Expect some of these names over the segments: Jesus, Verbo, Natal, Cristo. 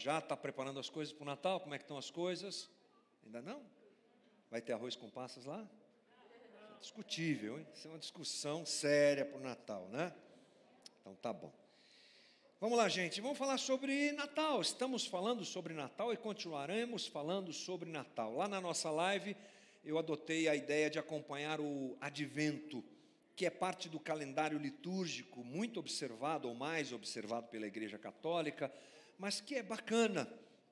já está preparando as coisas para o Natal? Como é que estão as coisas? Ainda não? Vai ter arroz com passas lá? Isso é discutível, hein? Isso é uma discussão séria para o Natal, né? Então tá bom. Vamos lá, gente, vamos falar sobre Natal. Estamos falando sobre Natal e continuaremos falando sobre Natal. Lá na nossa live, eu adotei a ideia de acompanhar o Advento, que é parte do calendário litúrgico, muito observado ou mais observado pela Igreja Católica, mas que é bacana,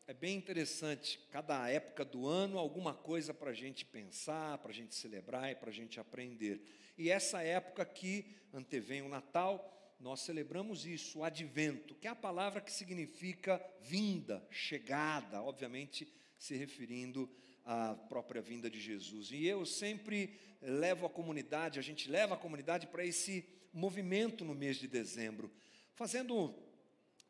é bem interessante. Cada época do ano, alguma coisa para a gente pensar, para a gente celebrar e para a gente aprender. E essa época que antevém o Natal, nós celebramos isso, o Advento, que é a palavra que significa vinda, chegada, obviamente se referindo à própria vinda de Jesus. E eu sempre levo a comunidade, a gente leva a comunidade para esse movimento no mês de dezembro, fazendo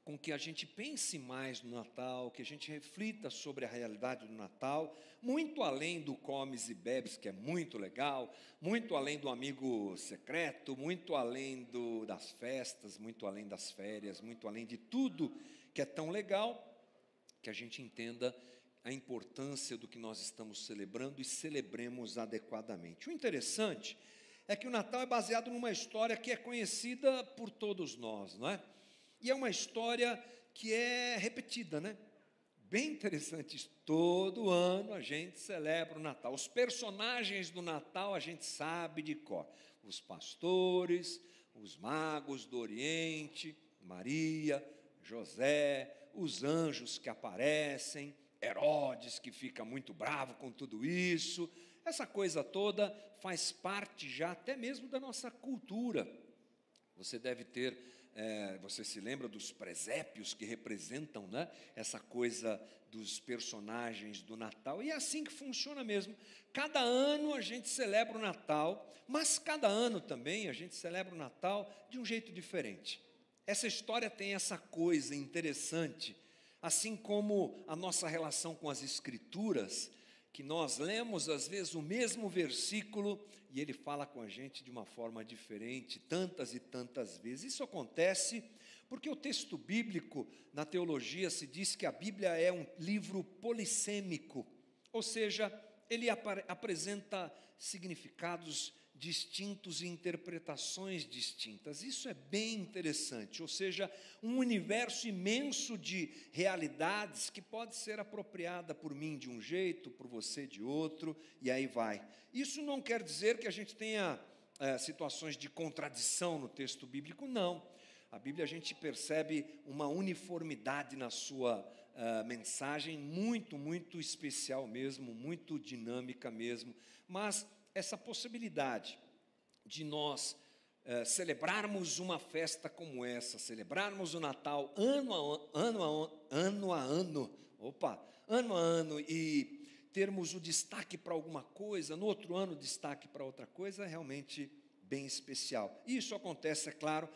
com que a gente pense mais no Natal, que a gente reflita sobre a realidade do Natal, muito além do comes e bebes, que é muito legal, muito além do amigo secreto, muito além das festas, muito além das férias, muito além de tudo que é tão legal, que a gente entenda a importância do que nós estamos celebrando e celebremos adequadamente. O interessante é que o Natal é baseado numa história que é conhecida por todos nós, não é? E é uma história que é repetida, né? Bem interessante isso. Todo ano a gente celebra o Natal. Os personagens do Natal a gente sabe de cor. Os pastores, os magos do Oriente, Maria, José, os anjos que aparecem, Herodes que fica muito bravo com tudo isso. Essa coisa toda faz parte já até mesmo da nossa cultura. Você deve ter... você se lembra dos presépios que representam, né, essa coisa dos personagens do Natal? E é assim que funciona mesmo. Cada ano a gente celebra o Natal, mas cada ano também a gente celebra o Natal de um jeito diferente. Essa história tem essa coisa interessante, assim como a nossa relação com as Escrituras, que nós lemos, às vezes, o mesmo versículo e ele fala com a gente de uma forma diferente, tantas e tantas vezes. Isso acontece porque o texto bíblico, na teologia, se diz que a Bíblia é um livro polissêmico, ou seja, ele apresenta significados distintos e interpretações distintas. Isso é bem interessante, ou seja, um universo imenso de realidades que pode ser apropriada por mim de um jeito, por você de outro, e aí vai. Isso não quer dizer que a gente tenha situações de contradição no texto bíblico, não. A Bíblia, a gente percebe uma uniformidade na sua mensagem, muito, muito especial mesmo, muito dinâmica mesmo, mas essa possibilidade de nós celebrarmos uma festa como essa, celebrarmos o Natal ano a ano e termos o destaque para alguma coisa, no outro ano o destaque para outra coisa, é realmente bem especial. E isso acontece, é claro,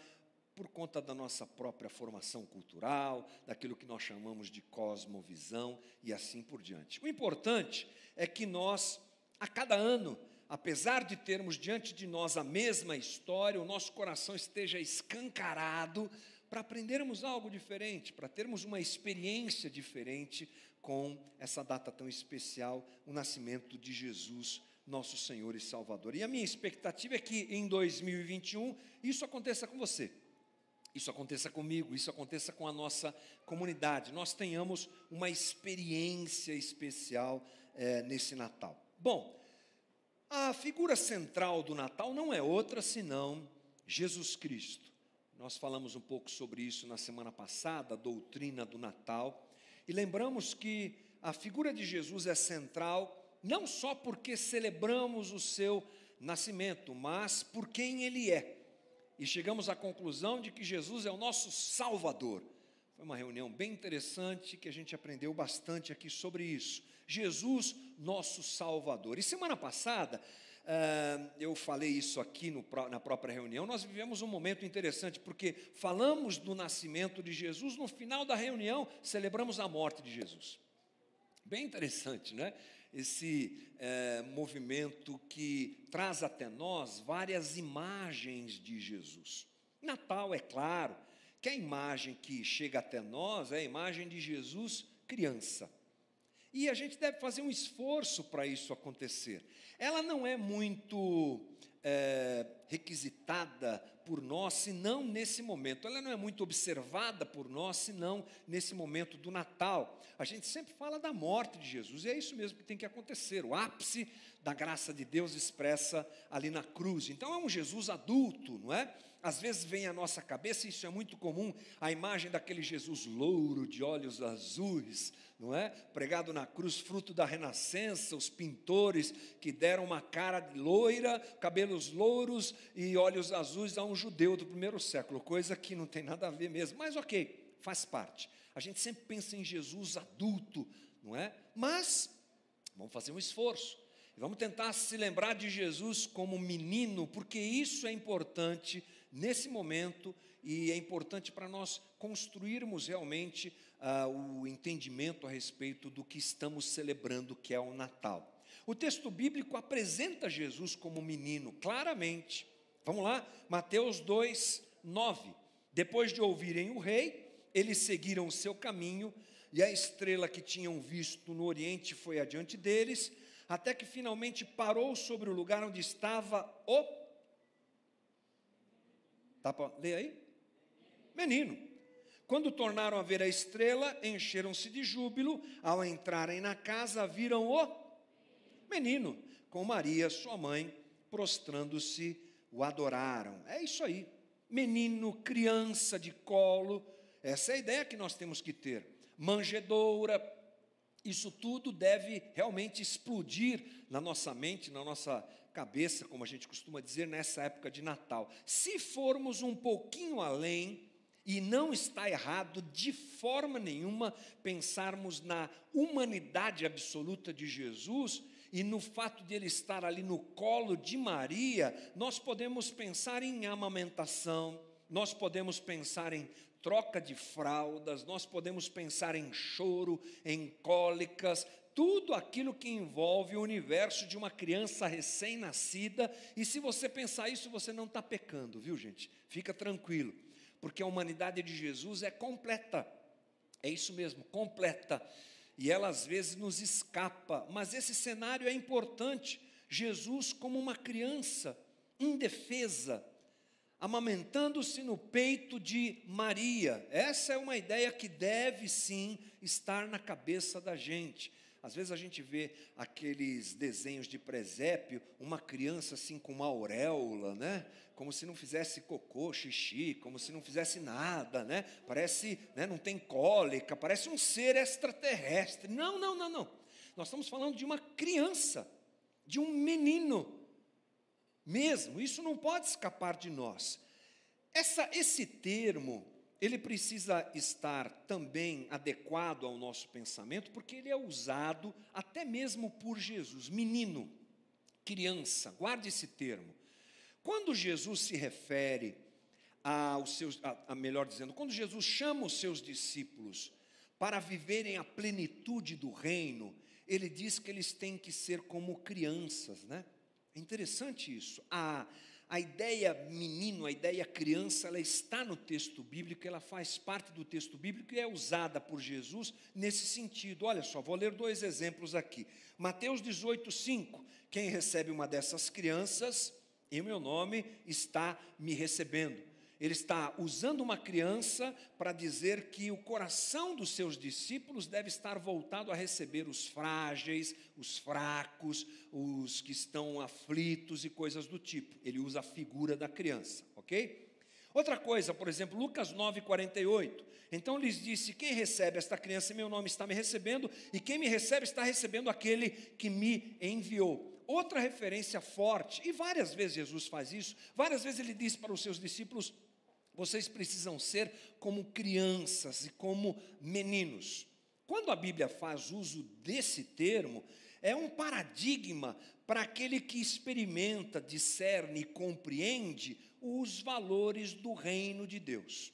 por conta da nossa própria formação cultural, daquilo que nós chamamos de cosmovisão e assim por diante. O importante é que nós, a cada ano, apesar de termos diante de nós a mesma história, o nosso coração esteja escancarado para aprendermos algo diferente, para termos uma experiência diferente com essa data tão especial, o nascimento de Jesus, nosso Senhor e Salvador. E a minha expectativa é que em 2021 isso aconteça com você, isso aconteça comigo, isso aconteça com a nossa comunidade, nós tenhamos uma experiência especial nesse Natal. Bom, a figura central do Natal não é outra senão Jesus Cristo. Nós falamos um pouco sobre isso na semana passada, a doutrina do Natal, e lembramos que a figura de Jesus é central não só porque celebramos o seu nascimento, mas por quem ele é. E chegamos à conclusão de que Jesus é o nosso Salvador. Foi uma reunião bem interessante que a gente aprendeu bastante aqui sobre isso. Jesus, nosso Salvador. E semana passada, eu falei isso aqui na própria reunião, nós vivemos um momento interessante, porque falamos do nascimento de Jesus, no final da reunião, celebramos a morte de Jesus. Bem interessante, né? Esse movimento que traz até nós várias imagens de Jesus. Natal, é claro, Porque a imagem que chega até nós é a imagem de Jesus criança. E a gente deve fazer um esforço para isso acontecer. Ela não é muito requisitada por nós, senão nesse momento. Ela não é muito observada por nós, senão nesse momento do Natal. A gente sempre fala da morte de Jesus, e é isso mesmo que tem que acontecer. O ápice da graça de Deus expressa ali na cruz. Então, é um Jesus adulto, não é? Às vezes vem à nossa cabeça, isso é muito comum, a imagem daquele Jesus louro, de olhos azuis, não é? Pregado na cruz, fruto da Renascença, os pintores que deram uma cara loira, cabelos louros e olhos azuis a um judeu do primeiro século, coisa que não tem nada a ver mesmo, mas ok, faz parte. A gente sempre pensa em Jesus adulto, não é? Mas vamos fazer um esforço. Vamos tentar se lembrar de Jesus como menino, porque isso é importante nesse momento e é importante para nós construirmos realmente o entendimento a respeito do que estamos celebrando, que é o Natal. O texto bíblico apresenta Jesus como menino, claramente. Vamos lá, Mateus 2, 9. Depois de ouvirem o rei, eles seguiram o seu caminho, e a estrela que tinham visto no oriente foi adiante deles, até que finalmente parou sobre o lugar onde estava o... Tá para ler aí? Menino. Quando tornaram a ver a estrela, encheram-se de júbilo. Ao entrarem na casa, viram o menino, com Maria, sua mãe, prostrando-se, o adoraram. É isso aí. Menino, criança de colo. Essa é a ideia que nós temos que ter. Manjedoura. Isso tudo deve realmente explodir na nossa mente, na nossa cabeça, como a gente costuma dizer, nessa época de Natal. Se formos um pouquinho além, e não está errado de forma nenhuma pensarmos na humanidade absoluta de Jesus e no fato de ele estar ali no colo de Maria, nós podemos pensar em amamentação, nós podemos pensar em troca de fraldas, nós podemos pensar em choro, em cólicas, tudo aquilo que envolve o universo de uma criança recém-nascida, e se você pensar isso, você não está pecando, viu gente? Fica tranquilo, porque a humanidade de Jesus é completa, é isso mesmo, completa, e ela às vezes nos escapa, mas esse cenário é importante, Jesus como uma criança indefesa, amamentando-se no peito de Maria. Essa é uma ideia que deve, sim, estar na cabeça da gente. Às vezes a gente vê aqueles desenhos de presépio, uma criança assim com uma auréola, né? Como se não fizesse cocô, xixi, como se não fizesse nada, né? Parece, né, não tem cólica, parece um ser extraterrestre. Não, não, não, não. Nós estamos falando de uma criança, de um menino. Mesmo, isso não pode escapar de nós. Esse termo, ele precisa estar também adequado ao nosso pensamento, porque ele é usado até mesmo por Jesus, menino, criança, guarde esse termo. Quando Jesus se refere aos seus, melhor dizendo, quando Jesus chama os seus discípulos para viverem a plenitude do reino, ele diz que eles têm que ser como crianças, né? É interessante isso, a ideia menino, a ideia criança, ela está no texto bíblico, ela faz parte do texto bíblico e é usada por Jesus nesse sentido. Olha só, vou ler dois exemplos aqui. Mateus 18, 5, quem recebe uma dessas crianças, em meu nome, está me recebendo. Ele está usando uma criança para dizer que o coração dos seus discípulos deve estar voltado a receber os frágeis, os fracos, os que estão aflitos e coisas do tipo. Ele usa a figura da criança, ok? Outra coisa, por exemplo, Lucas 9, 48. Então lhes disse, quem recebe esta criança em meu nome está me recebendo, e quem me recebe está recebendo aquele que me enviou. Outra referência forte, e várias vezes Jesus faz isso, várias vezes ele diz para os seus discípulos, vocês precisam ser como crianças e como meninos. Quando a Bíblia faz uso desse termo, é um paradigma para aquele que experimenta, discerne e compreende os valores do reino de Deus.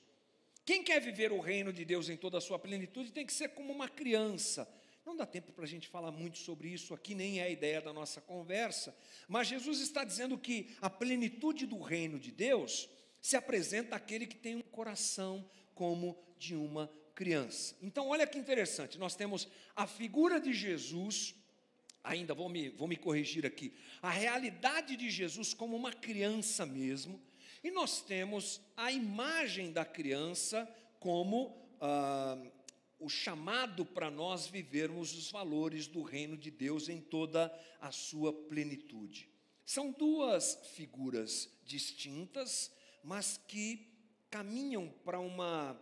Quem quer viver o reino de Deus em toda a sua plenitude tem que ser como uma criança. Não dá tempo para a gente falar muito sobre isso aqui, nem é a ideia da nossa conversa, mas Jesus está dizendo que a plenitude do reino de Deus se apresenta aquele que tem um coração como de uma criança. Então, olha que interessante, nós temos a figura de Jesus, ainda vou me corrigir aqui, a realidade de Jesus como uma criança mesmo, e nós temos a imagem da criança como o chamado para nós vivermos os valores do reino de Deus em toda a sua plenitude. São duas figuras distintas, mas que caminham para uma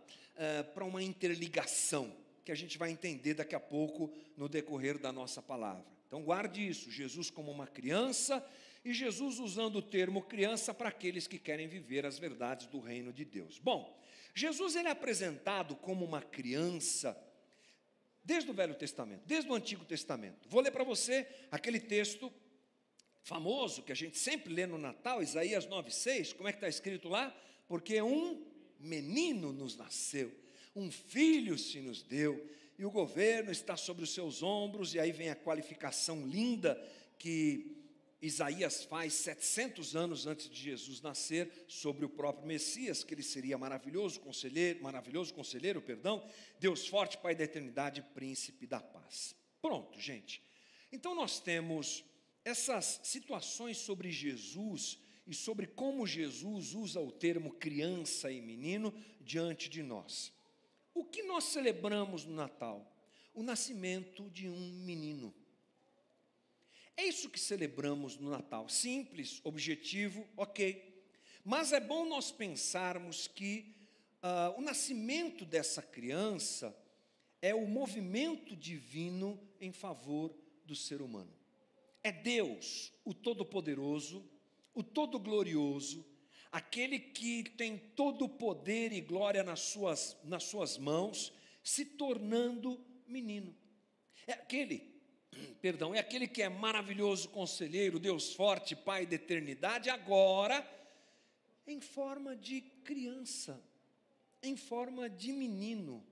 interligação, que a gente vai entender daqui a pouco no decorrer da nossa palavra. Então guarde isso, Jesus como uma criança, e Jesus usando o termo criança para aqueles que querem viver as verdades do reino de Deus. Bom, Jesus ele é apresentado como uma criança desde o Velho Testamento, desde o Antigo Testamento. Vou ler para você aquele texto famoso que a gente sempre lê no Natal, Isaías 9,6, como é que está escrito lá? Porque um menino nos nasceu, um filho se nos deu, e o governo está sobre os seus ombros, e aí vem a qualificação linda que Isaías faz 700 anos antes de Jesus nascer, sobre o próprio Messias, que ele seria maravilhoso conselheiro, Deus forte, Pai da eternidade, príncipe da paz. Pronto, gente. Então nós temos essas situações sobre Jesus e sobre como Jesus usa o termo criança e menino diante de nós. O que nós celebramos no Natal? O nascimento de um menino. É isso que celebramos no Natal, simples, objetivo, ok. Mas é bom nós pensarmos que o nascimento dessa criança é o movimento divino em favor do ser humano. É Deus, o Todo-Poderoso, o Todo-Glorioso, aquele que tem todo o poder e glória nas suas mãos, se tornando menino. É aquele que é maravilhoso conselheiro, Deus forte, Pai da eternidade, agora em forma de criança, em forma de menino,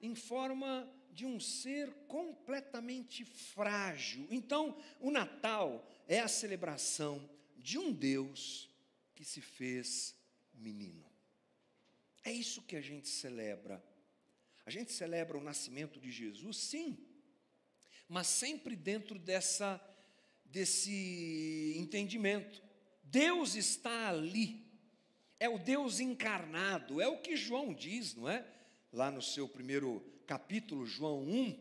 em forma de um ser completamente frágil. Então, o Natal é a celebração de um Deus que se fez menino. É isso que a gente celebra. A gente celebra o nascimento de Jesus, sim, mas sempre dentro desse entendimento. Deus está ali, é o Deus encarnado, é o que João diz, não é? Lá no seu primeiro capítulo, João 1,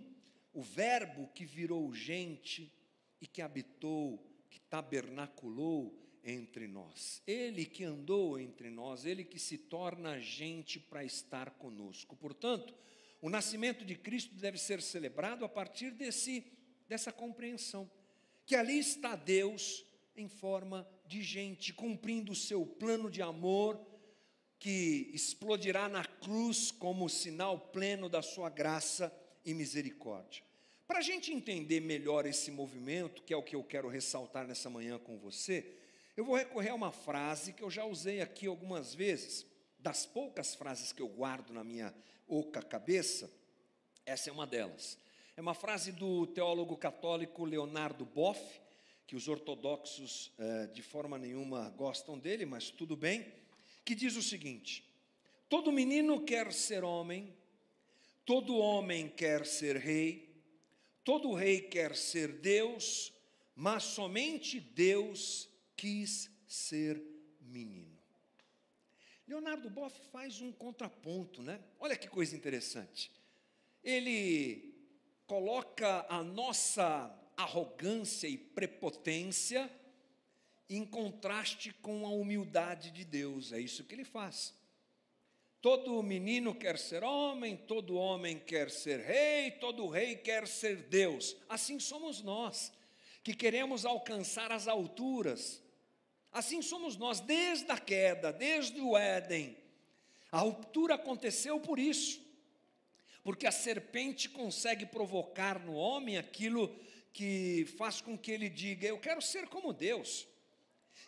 o Verbo que virou gente e que habitou, que tabernaculou entre nós. Ele que andou entre nós, ele que se torna gente para estar conosco. Portanto, o nascimento de Cristo deve ser celebrado a partir dessa compreensão, que ali está Deus em forma de gente, cumprindo o seu plano de amor, que explodirá na cruz como sinal pleno da sua graça e misericórdia. Para a gente entender melhor esse movimento, que é o que eu quero ressaltar nessa manhã com você, eu vou recorrer a uma frase que eu já usei aqui algumas vezes, das poucas frases que eu guardo na minha oca cabeça, essa é uma delas. É uma frase do teólogo católico Leonardo Boff, que os ortodoxos de forma nenhuma gostam dele, mas tudo bem, que diz o seguinte: todo menino quer ser homem, todo homem quer ser rei, todo rei quer ser Deus, mas somente Deus quis ser menino. Leonardo Boff faz um contraponto, né? Olha que coisa interessante. Ele coloca a nossa arrogância e prepotência em contraste com a humildade de Deus. É isso que ele faz. Todo menino quer ser homem, todo homem quer ser rei, todo rei quer ser Deus. Assim somos nós, que queremos alcançar as alturas. Assim somos nós, desde a queda, desde o Éden. A ruptura aconteceu por isso, porque a serpente consegue provocar no homem aquilo que faz com que ele diga: eu quero ser como Deus.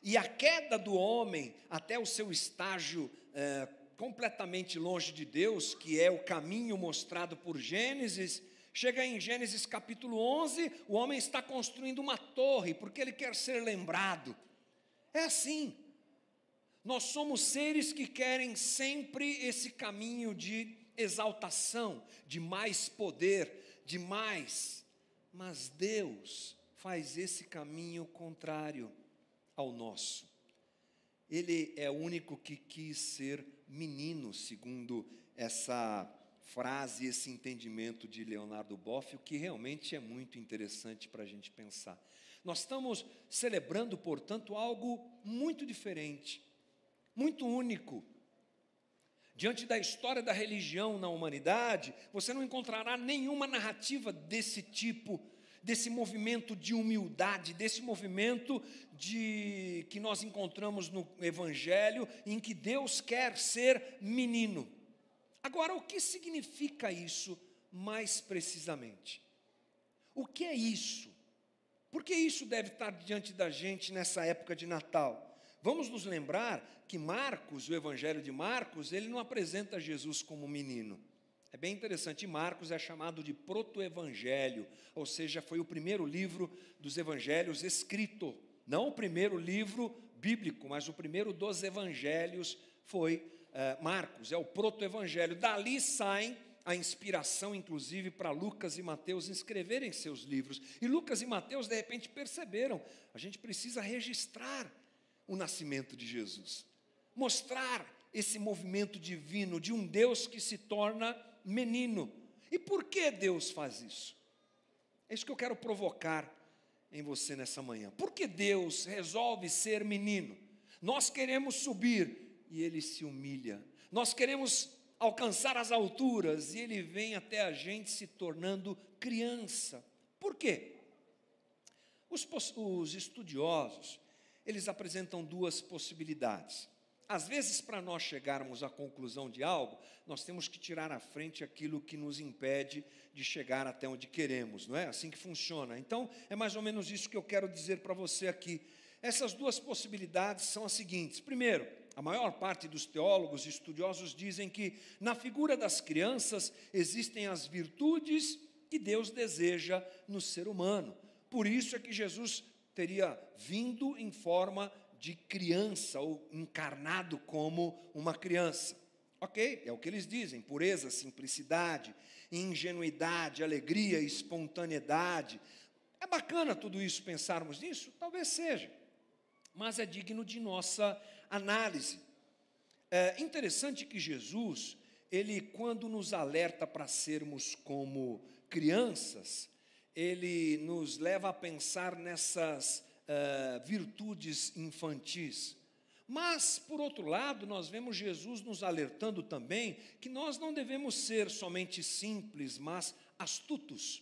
E a queda do homem até o seu estágio completamente longe de Deus, que é o caminho mostrado por Gênesis, chega em Gênesis capítulo 11, o homem está construindo uma torre, porque ele quer ser lembrado. É assim, Nós somos seres que querem sempre esse caminho de exaltação, de mais poder, de mais. Mas Deus faz esse caminho contrário ao nosso. Ele é o único que quis ser menino, segundo essa frase, esse entendimento de Leonardo Boff, o que realmente é muito interessante para a gente pensar. Nós estamos celebrando, portanto, algo muito diferente, muito único. Diante da história da religião na humanidade, você não encontrará nenhuma narrativa desse tipo, desse movimento de humildade, desse movimento de que nós encontramos no Evangelho, em que Deus quer ser menino. Agora, o que significa isso mais precisamente? O que é isso? Por que isso deve estar diante da gente nessa época de Natal? Vamos nos lembrar que Marcos, o Evangelho de Marcos, ele não apresenta Jesus como menino. É bem interessante, Marcos é chamado de proto-evangelho, ou seja, foi o primeiro livro dos evangelhos escrito. Não o primeiro livro bíblico, mas o primeiro dos evangelhos foi Marcos, é o proto-evangelho. Dali saem a inspiração, inclusive, para Lucas e Mateus escreverem seus livros. E Lucas e Mateus, de repente, perceberam, a gente precisa registrar o nascimento de Jesus, mostrar esse movimento divino de um Deus que se torna menino. E por que Deus faz isso? É isso que eu quero provocar em você nessa manhã. Por que Deus resolve ser menino? Nós queremos subir e Ele se humilha. Nós queremos alcançar as alturas e Ele vem até a gente se tornando criança. Por quê? Os estudiosos, eles apresentam duas possibilidades. Às vezes, para nós chegarmos à conclusão de algo, nós temos que tirar à frente aquilo que nos impede de chegar até onde queremos, não é? Assim que funciona. Então, é mais ou menos isso que eu quero dizer para você aqui. Essas duas possibilidades são as seguintes. Primeiro, a maior parte dos teólogos e estudiosos dizem que na figura das crianças existem as virtudes que Deus deseja no ser humano. Por isso é que Jesus teria vindo em forma de criança, ou encarnado como uma criança. Ok, é o que eles dizem, pureza, simplicidade, ingenuidade, alegria, espontaneidade. É bacana tudo isso, pensarmos nisso? Talvez seja, mas é digno de nossa análise. É interessante que Jesus, ele, quando nos alerta para sermos como crianças, ele nos leva a pensar nessas virtudes infantis. Mas, por outro lado, nós vemos Jesus nos alertando também que nós não devemos ser somente simples, mas astutos.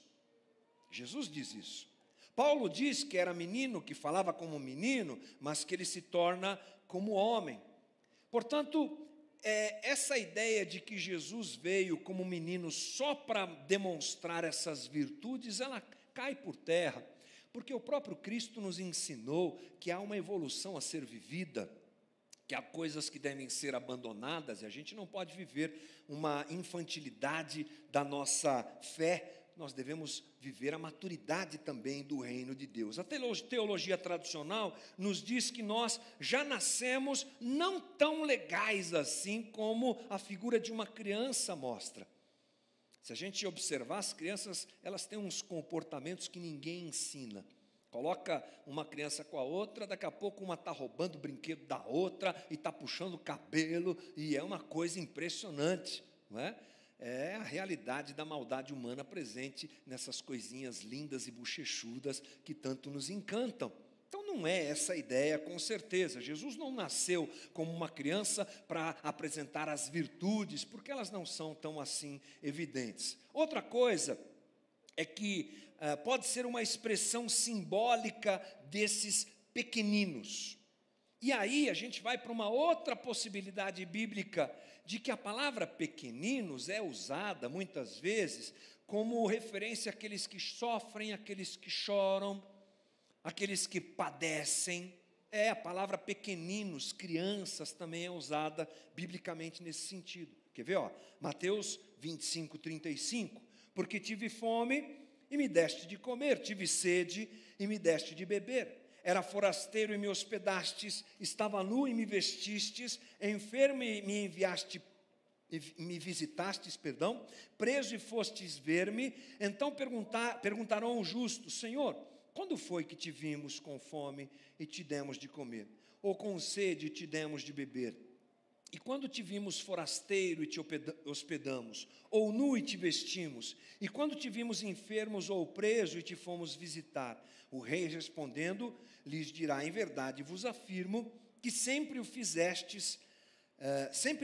Jesus diz isso. Paulo diz que era menino, que falava como menino, mas que ele se torna como homem. Portanto, essa ideia de que Jesus veio como menino só para demonstrar essas virtudes, ela cai por terra, porque o próprio Cristo nos ensinou que há uma evolução a ser vivida, que há coisas que devem ser abandonadas, e a gente não pode viver uma infantilidade da nossa fé. Nós devemos viver a maturidade também do reino de Deus. A teologia tradicional nos diz que nós já nascemos não tão legais assim como a figura de uma criança mostra. Se a gente observar, as crianças, elas têm uns comportamentos que ninguém ensina. Coloca uma criança com a outra, daqui a pouco uma está roubando o brinquedo da outra e está puxando o cabelo, e é uma coisa impressionante, não é? É a realidade da maldade humana presente nessas coisinhas lindas e bochechudas que tanto nos encantam. Então, não é essa a ideia, com certeza. Jesus não nasceu como uma criança para apresentar as virtudes, porque elas não são tão assim evidentes. Outra coisa é que pode ser uma expressão simbólica desses pequeninos. E aí a gente vai para uma outra possibilidade bíblica, de que a palavra pequeninos é usada muitas vezes como referência àqueles que sofrem, àqueles que choram, àqueles que padecem. É, a palavra pequeninos, crianças, também é usada biblicamente nesse sentido. Quer ver? Ó, Mateus 25, 35. Porque tive fome e me deste de comer, tive sede e me deste de beber. era forasteiro e me hospedastes, estava nu e me vestistes, enfermo e me enviaste, me visitastes, perdão, preso e fostes ver-me. Então perguntarão o justo: Senhor, quando foi que te vimos com fome e te demos de comer? Ou com sede e te demos de beber? E quando te vimos forasteiro e te hospedamos? Ou nu e te vestimos? E quando te vimos enfermos ou preso e te fomos visitar? O rei, respondendo, lhes dirá: em verdade vos afirmo que sempre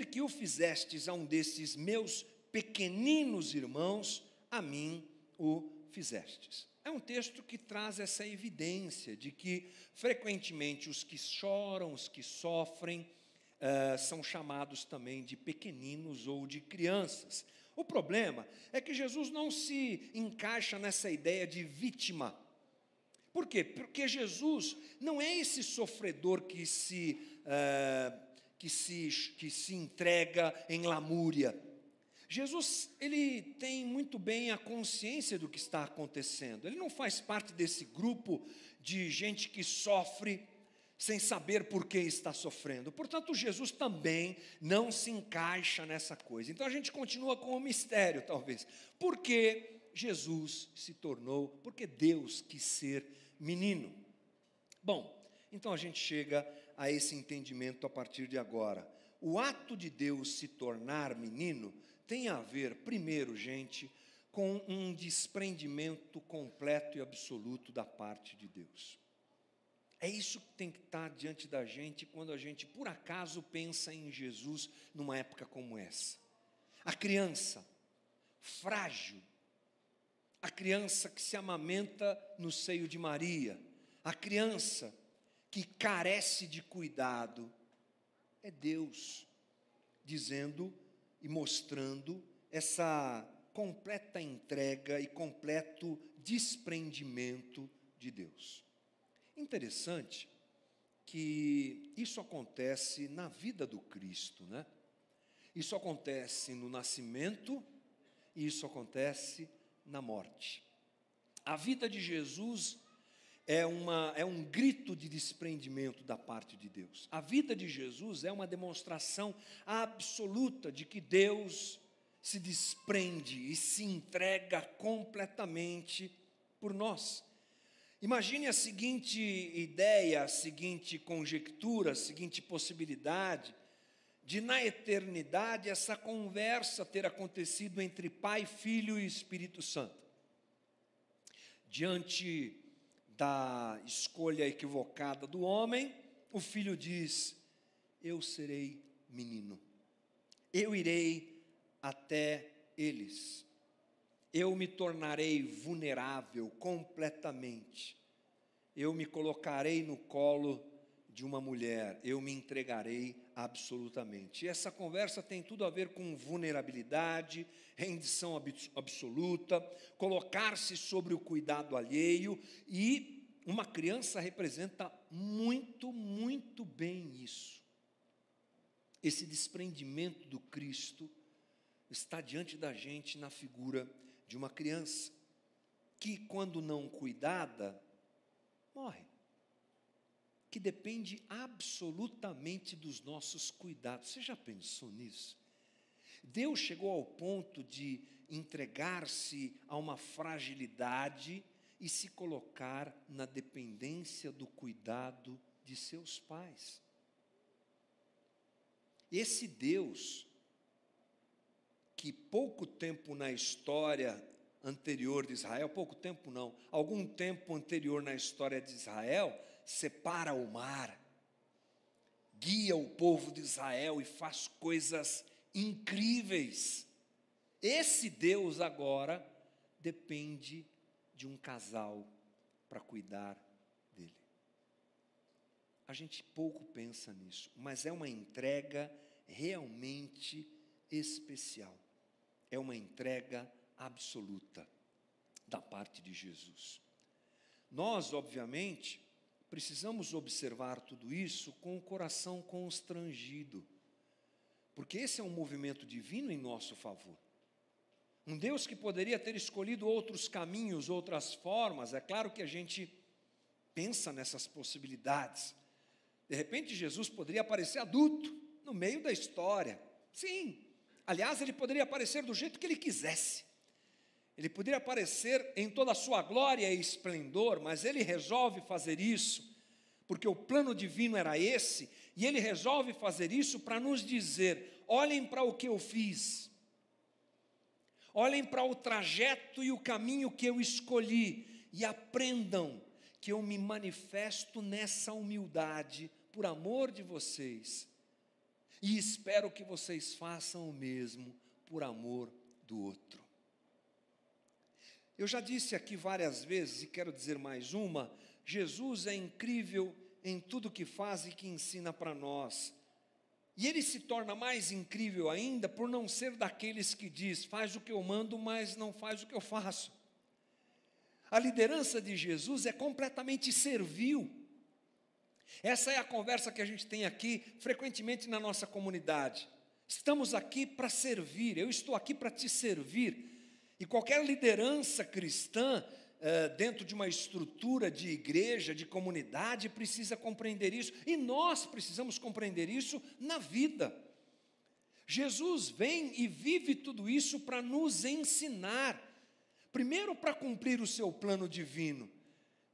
que o fizestes a um desses meus pequeninos irmãos, a mim o fizestes. É um texto que traz essa evidência de que, frequentemente, os que choram, os que sofrem, são chamados também de pequeninos ou de crianças. O problema é que Jesus não se encaixa nessa ideia de vítima. Por quê? Porque Jesus não é esse sofredor que se entrega em lamúria. Jesus, ele tem muito bem a consciência do que está acontecendo. Ele não faz parte desse grupo de gente que sofre sem saber por que está sofrendo. Portanto, Jesus também não se encaixa nessa coisa. Então, a gente continua com o mistério, talvez. Por que Jesus se tornou, por que Deus quis ser menino? Bom, então a gente chega a esse entendimento a partir de agora. O ato de Deus se tornar menino tem a ver, primeiro, gente, com um desprendimento completo e absoluto da parte de Deus. É isso que tem que estar diante da gente quando a gente, por acaso, pensa em Jesus numa época como essa. A criança frágil, a criança que se amamenta no seio de Maria, a criança que carece de cuidado, é Deus dizendo e mostrando essa completa entrega e completo desprendimento de Deus. Interessante que isso acontece na vida do Cristo, né? Isso acontece no nascimento e isso acontece na morte. A vida de Jesus é um grito de desprendimento da parte de Deus. A vida de Jesus é uma demonstração absoluta de que Deus se desprende e se entrega completamente por nós. Imagine a seguinte ideia, a seguinte conjectura, a seguinte possibilidade de, na eternidade, essa conversa ter acontecido entre Pai, Filho e Espírito Santo. Diante da escolha equivocada do homem, o filho diz: eu serei menino, eu irei até eles, eu me tornarei vulnerável completamente, eu me colocarei no colo de uma mulher, eu me entregarei absolutamente. E essa conversa tem tudo a ver com vulnerabilidade, rendição absoluta, colocar-se sobre o cuidado alheio, e uma criança representa muito, muito bem isso. Esse desprendimento do Cristo está diante da gente na figura de uma criança que, quando não cuidada, morre, que depende absolutamente dos nossos cuidados. Você já pensou nisso? Deus chegou ao ponto de entregar-se a uma fragilidade e se colocar na dependência do cuidado de seus pais. Esse Deus, que pouco tempo na história anterior de Israel, pouco tempo não, algum tempo anterior na história de Israel, separa o mar, guia o povo de Israel e faz coisas incríveis. Esse Deus agora depende de um casal para cuidar dele. A gente pouco pensa nisso, mas é uma entrega realmente especial. É uma entrega absoluta da parte de Jesus. Nós, obviamente, precisamos observar tudo isso com o coração constrangido, porque esse é um movimento divino em nosso favor. Um Deus que poderia ter escolhido outros caminhos, outras formas. É claro que a gente pensa nessas possibilidades. De repente, Jesus poderia aparecer adulto, no meio da história. Sim, aliás, ele poderia aparecer do jeito que ele quisesse. Ele poderia aparecer em toda a sua glória e esplendor, mas ele resolve fazer isso, porque o plano divino era esse, e ele resolve fazer isso para nos dizer: olhem para o que eu fiz, olhem para o trajeto e o caminho que eu escolhi, e aprendam que eu me manifesto nessa humildade, por amor de vocês, e espero que vocês façam o mesmo, por amor do outro. Eu já disse aqui várias vezes, e quero dizer mais uma: Jesus é incrível em tudo que faz e que ensina para nós. E ele se torna mais incrível ainda por não ser daqueles que diz: faz o que eu mando, mas não faz o que eu faço. A liderança de Jesus é completamente servil. Essa é a conversa que a gente tem aqui frequentemente na nossa comunidade. Estamos aqui para servir, eu estou aqui para te servir. E qualquer liderança cristã, dentro de uma estrutura de igreja, de comunidade, precisa compreender isso. E nós precisamos compreender isso na vida. Jesus vem e vive tudo isso para nos ensinar. Primeiro, para cumprir o seu plano divino,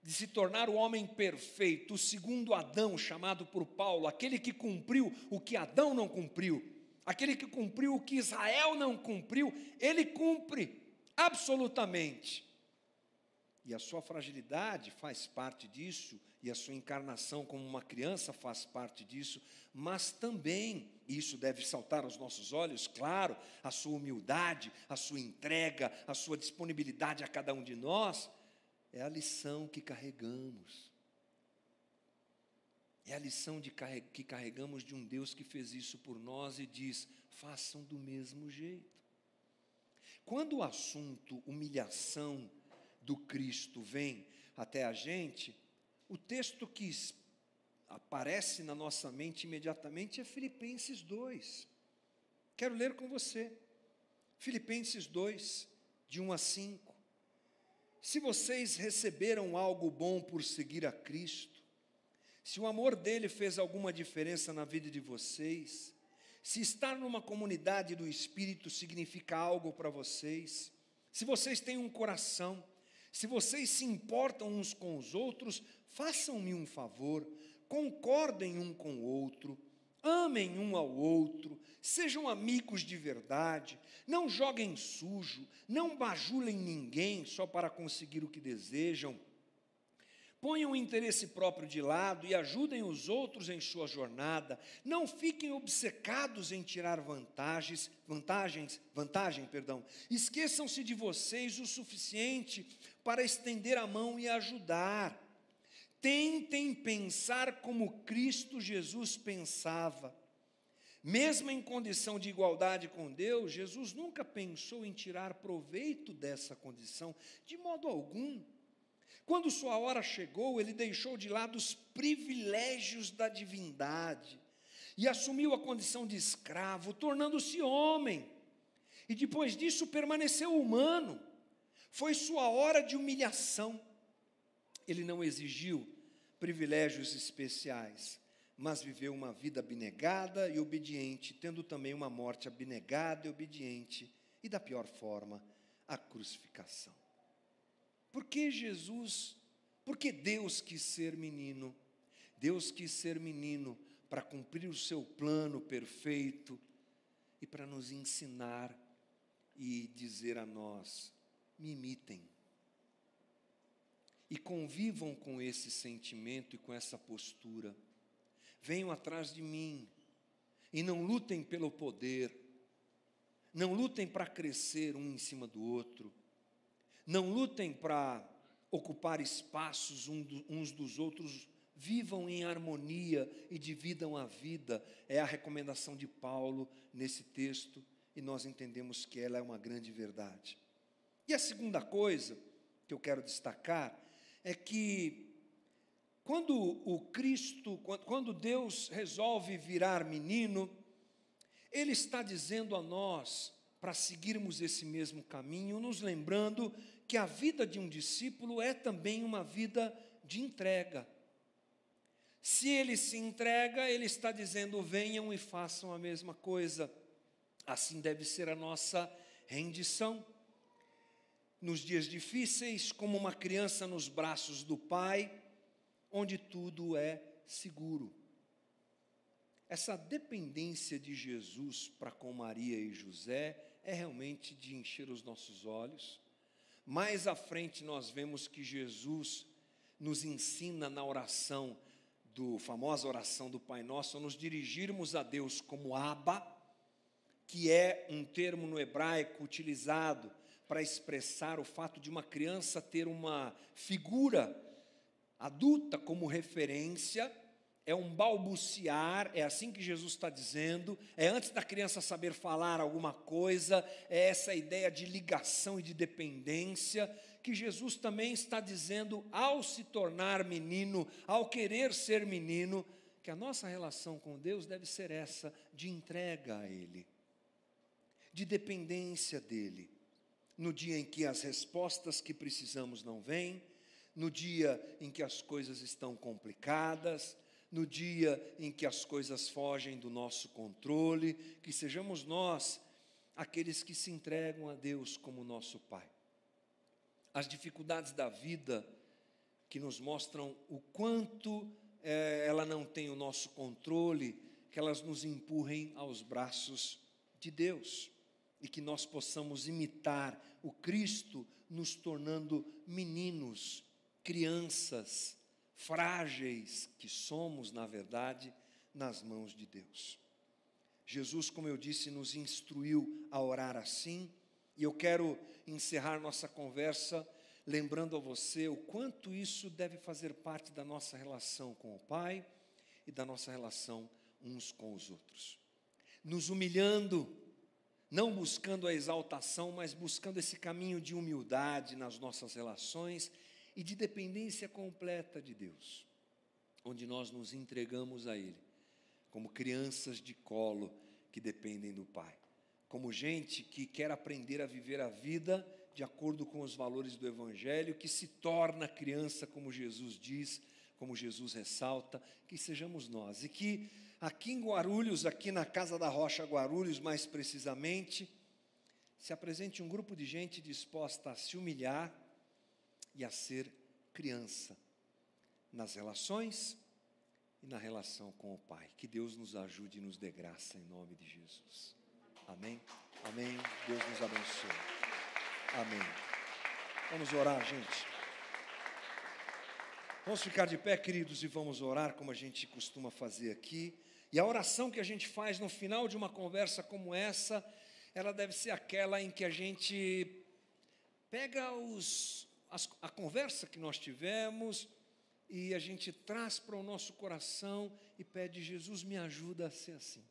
de se tornar o homem perfeito, o segundo Adão, chamado por Paulo, aquele que cumpriu o que Adão não cumpriu, aquele que cumpriu o que Israel não cumpriu. Ele cumpre absolutamente. E a sua fragilidade faz parte disso, e a sua encarnação como uma criança faz parte disso, mas também, e isso deve saltar aos nossos olhos, claro, a sua humildade, a sua entrega, a sua disponibilidade a cada um de nós, é a lição que carregamos. É a lição que carregamos de um Deus que fez isso por nós e diz: façam do mesmo jeito. Quando o assunto humilhação do Cristo vem até a gente, o texto que aparece na nossa mente imediatamente é Filipenses 2. Quero ler com você. Filipenses 2, de 1 a 5. Se vocês receberam algo bom por seguir a Cristo, se o amor dele fez alguma diferença na vida de vocês, se estar numa comunidade do Espírito significa algo para vocês, se vocês têm um coração, se vocês se importam uns com os outros, façam-me um favor, concordem um com o outro, amem um ao outro, sejam amigos de verdade, não joguem sujo, não bajulem ninguém só para conseguir o que desejam. Ponham o interesse próprio de lado e ajudem os outros em sua jornada. Não fiquem obcecados em tirar vantagem. Esqueçam-se de vocês o suficiente para estender a mão e ajudar. Tentem pensar como Cristo Jesus pensava. Mesmo em condição de igualdade com Deus, Jesus nunca pensou em tirar proveito dessa condição, de modo algum. Quando sua hora chegou, ele deixou de lado os privilégios da divindade e assumiu a condição de escravo, tornando-se homem. E depois disso permaneceu humano. Foi sua hora de humilhação. Ele não exigiu privilégios especiais, mas viveu uma vida abnegada e obediente, tendo também uma morte abnegada e obediente, e da pior forma, a crucificação. Porque Deus quis ser menino? Deus quis ser menino para cumprir o seu plano perfeito e para nos ensinar e dizer a nós: me imitem. E convivam com esse sentimento e com essa postura. Venham atrás de mim e não lutem pelo poder. Não lutem para crescer um em cima do outro. Não lutem para ocupar espaços uns dos outros, vivam em harmonia e dividam a vida. É a recomendação de Paulo nesse texto, e nós entendemos que ela é uma grande verdade. E a segunda coisa que eu quero destacar é que quando Deus resolve virar menino, ele está dizendo a nós para seguirmos esse mesmo caminho, nos lembrando que a vida de um discípulo é também uma vida de entrega. Se ele se entrega, ele está dizendo, venham e façam a mesma coisa. Assim deve ser a nossa rendição. Nos dias difíceis, como uma criança nos braços do pai, onde tudo é seguro. Essa dependência de Jesus para com Maria e José é realmente de encher os nossos olhos. Mais à frente nós vemos que Jesus nos ensina na oração, famosa oração do Pai Nosso, a nos dirigirmos a Deus como Abba, que é um termo no hebraico utilizado para expressar o fato de uma criança ter uma figura adulta como referência, é um balbuciar, é assim que Jesus está dizendo, é antes da criança saber falar alguma coisa, é essa ideia de ligação e de dependência, que Jesus também está dizendo, ao se tornar menino, ao querer ser menino, que a nossa relação com Deus deve ser essa, de entrega a Ele, de dependência dEle. No dia em que as respostas que precisamos não vêm, no dia em que as coisas estão complicadas, no dia em que as coisas fogem do nosso controle, que sejamos nós aqueles que se entregam a Deus como nosso Pai. As dificuldades da vida que nos mostram o quanto ela não tem o nosso controle, que elas nos empurrem aos braços de Deus e que nós possamos imitar o Cristo nos tornando meninos, crianças, frágeis que somos, na verdade, nas mãos de Deus. Jesus, como eu disse, nos instruiu a orar assim, e eu quero encerrar nossa conversa lembrando a você o quanto isso deve fazer parte da nossa relação com o Pai e da nossa relação uns com os outros. Nos humilhando, não buscando a exaltação, mas buscando esse caminho de humildade nas nossas relações e de dependência completa de Deus, onde nós nos entregamos a Ele, como crianças de colo que dependem do Pai, como gente que quer aprender a viver a vida de acordo com os valores do Evangelho, que se torna criança, como Jesus diz, como Jesus ressalta, que sejamos nós. E que aqui em Guarulhos, aqui na Casa da Rocha Guarulhos, mais precisamente, se apresente um grupo de gente disposta a se humilhar e a ser criança nas relações e na relação com o Pai. Que Deus nos ajude e nos dê graça em nome de Jesus. Amém? Amém. Deus nos abençoe. Amém. Vamos orar, gente. Vamos ficar de pé, queridos, e vamos orar como a gente costuma fazer aqui. E a oração que a gente faz no final de uma conversa como essa, ela deve ser aquela em que a gente pega a conversa que nós tivemos e a gente traz para o nosso coração e pede, Jesus, me ajuda a ser assim.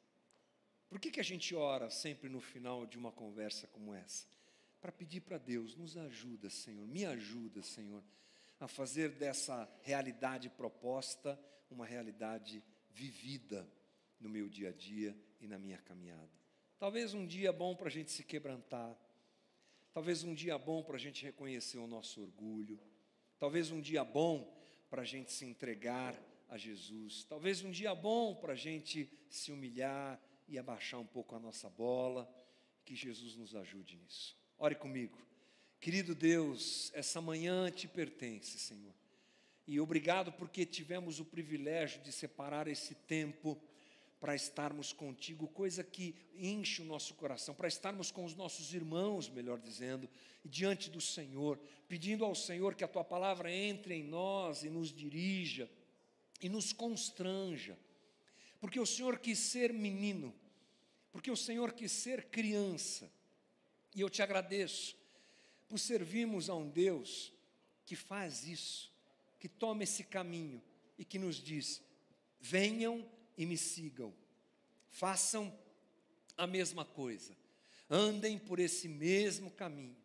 Por que a gente ora sempre no final de uma conversa como essa? Para pedir para Deus, nos ajuda, Senhor, me ajuda, Senhor, a fazer dessa realidade proposta uma realidade vivida no meu dia a dia e na minha caminhada. Talvez um dia bom para a gente se quebrantar, talvez um dia bom para a gente reconhecer o nosso orgulho, talvez um dia bom para a gente se entregar a Jesus, talvez um dia bom para a gente se humilhar e abaixar um pouco a nossa bola, que Jesus nos ajude nisso. Ore comigo. Querido Deus, essa manhã te pertence, Senhor, e obrigado porque tivemos o privilégio de separar esse tempo para estarmos contigo, coisa que enche o nosso coração, para estarmos com os nossos irmãos, melhor dizendo, diante do Senhor, pedindo ao Senhor que a Tua palavra entre em nós e nos dirija, e nos constranja, porque o Senhor quis ser menino, porque o Senhor quis ser criança, e eu te agradeço por servirmos a um Deus que faz isso, que toma esse caminho e que nos diz, venham e me sigam, façam a mesma coisa, andem por esse mesmo caminho,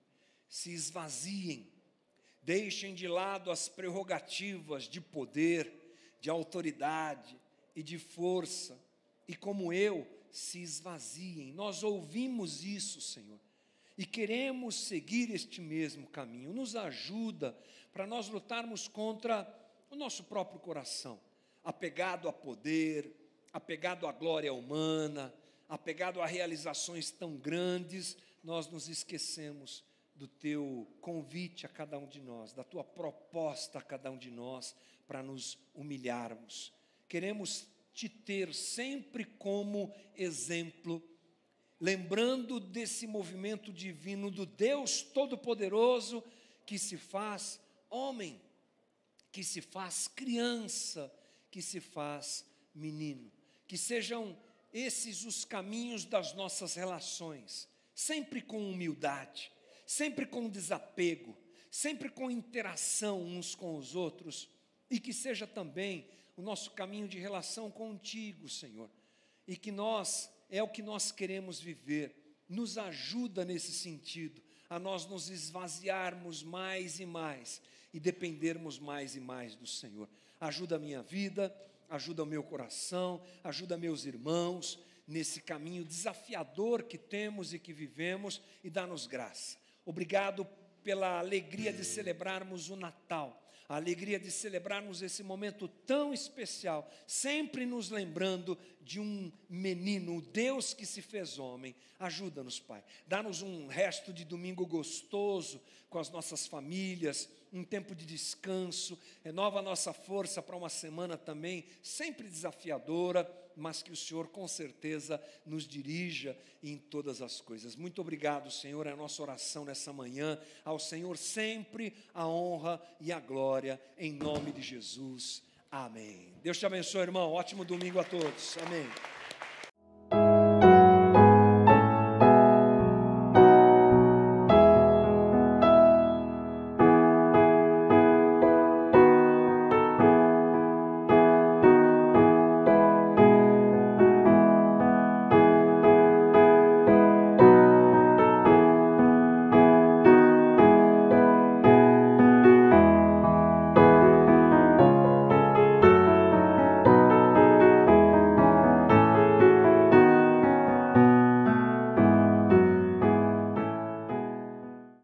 se esvaziem, deixem de lado as prerrogativas de poder, de autoridade e de força, e como eu, se esvaziem. Nós ouvimos isso, Senhor, e queremos seguir este mesmo caminho. Nos ajuda para nós lutarmos contra o nosso próprio coração, apegado a poder, apegado à glória humana, apegado a realizações tão grandes, nós nos esquecemos do teu convite a cada um de nós, da tua proposta a cada um de nós, para nos humilharmos. Queremos te ter sempre como exemplo, lembrando desse movimento divino do Deus Todo-Poderoso, que se faz homem, que se faz criança, que se faz menino. Que sejam esses os caminhos das nossas relações, sempre com humildade, sempre com desapego, sempre com interação uns com os outros, e que seja também o nosso caminho de relação contigo, Senhor, e que nós, é o que nós queremos viver. Nos ajuda nesse sentido, a nós nos esvaziarmos mais e mais, e dependermos mais e mais do Senhor. Ajuda a minha vida, ajuda o meu coração, ajuda meus irmãos, nesse caminho desafiador que temos e que vivemos, e dá-nos graça. Obrigado pela alegria de celebrarmos o Natal, a alegria de celebrarmos esse momento tão especial, sempre nos lembrando de um menino, o Deus que se fez homem. Ajuda-nos, Pai, dá-nos um resto de domingo gostoso com as nossas famílias, um tempo de descanso, renova a nossa força para uma semana também, sempre desafiadora, mas que o Senhor com certeza nos dirija em todas as coisas. Muito obrigado, Senhor, é a nossa oração nessa manhã. Ao Senhor sempre a honra e a glória, em nome de Jesus. Amém. Deus te abençoe, irmão. Ótimo domingo a todos. Amém.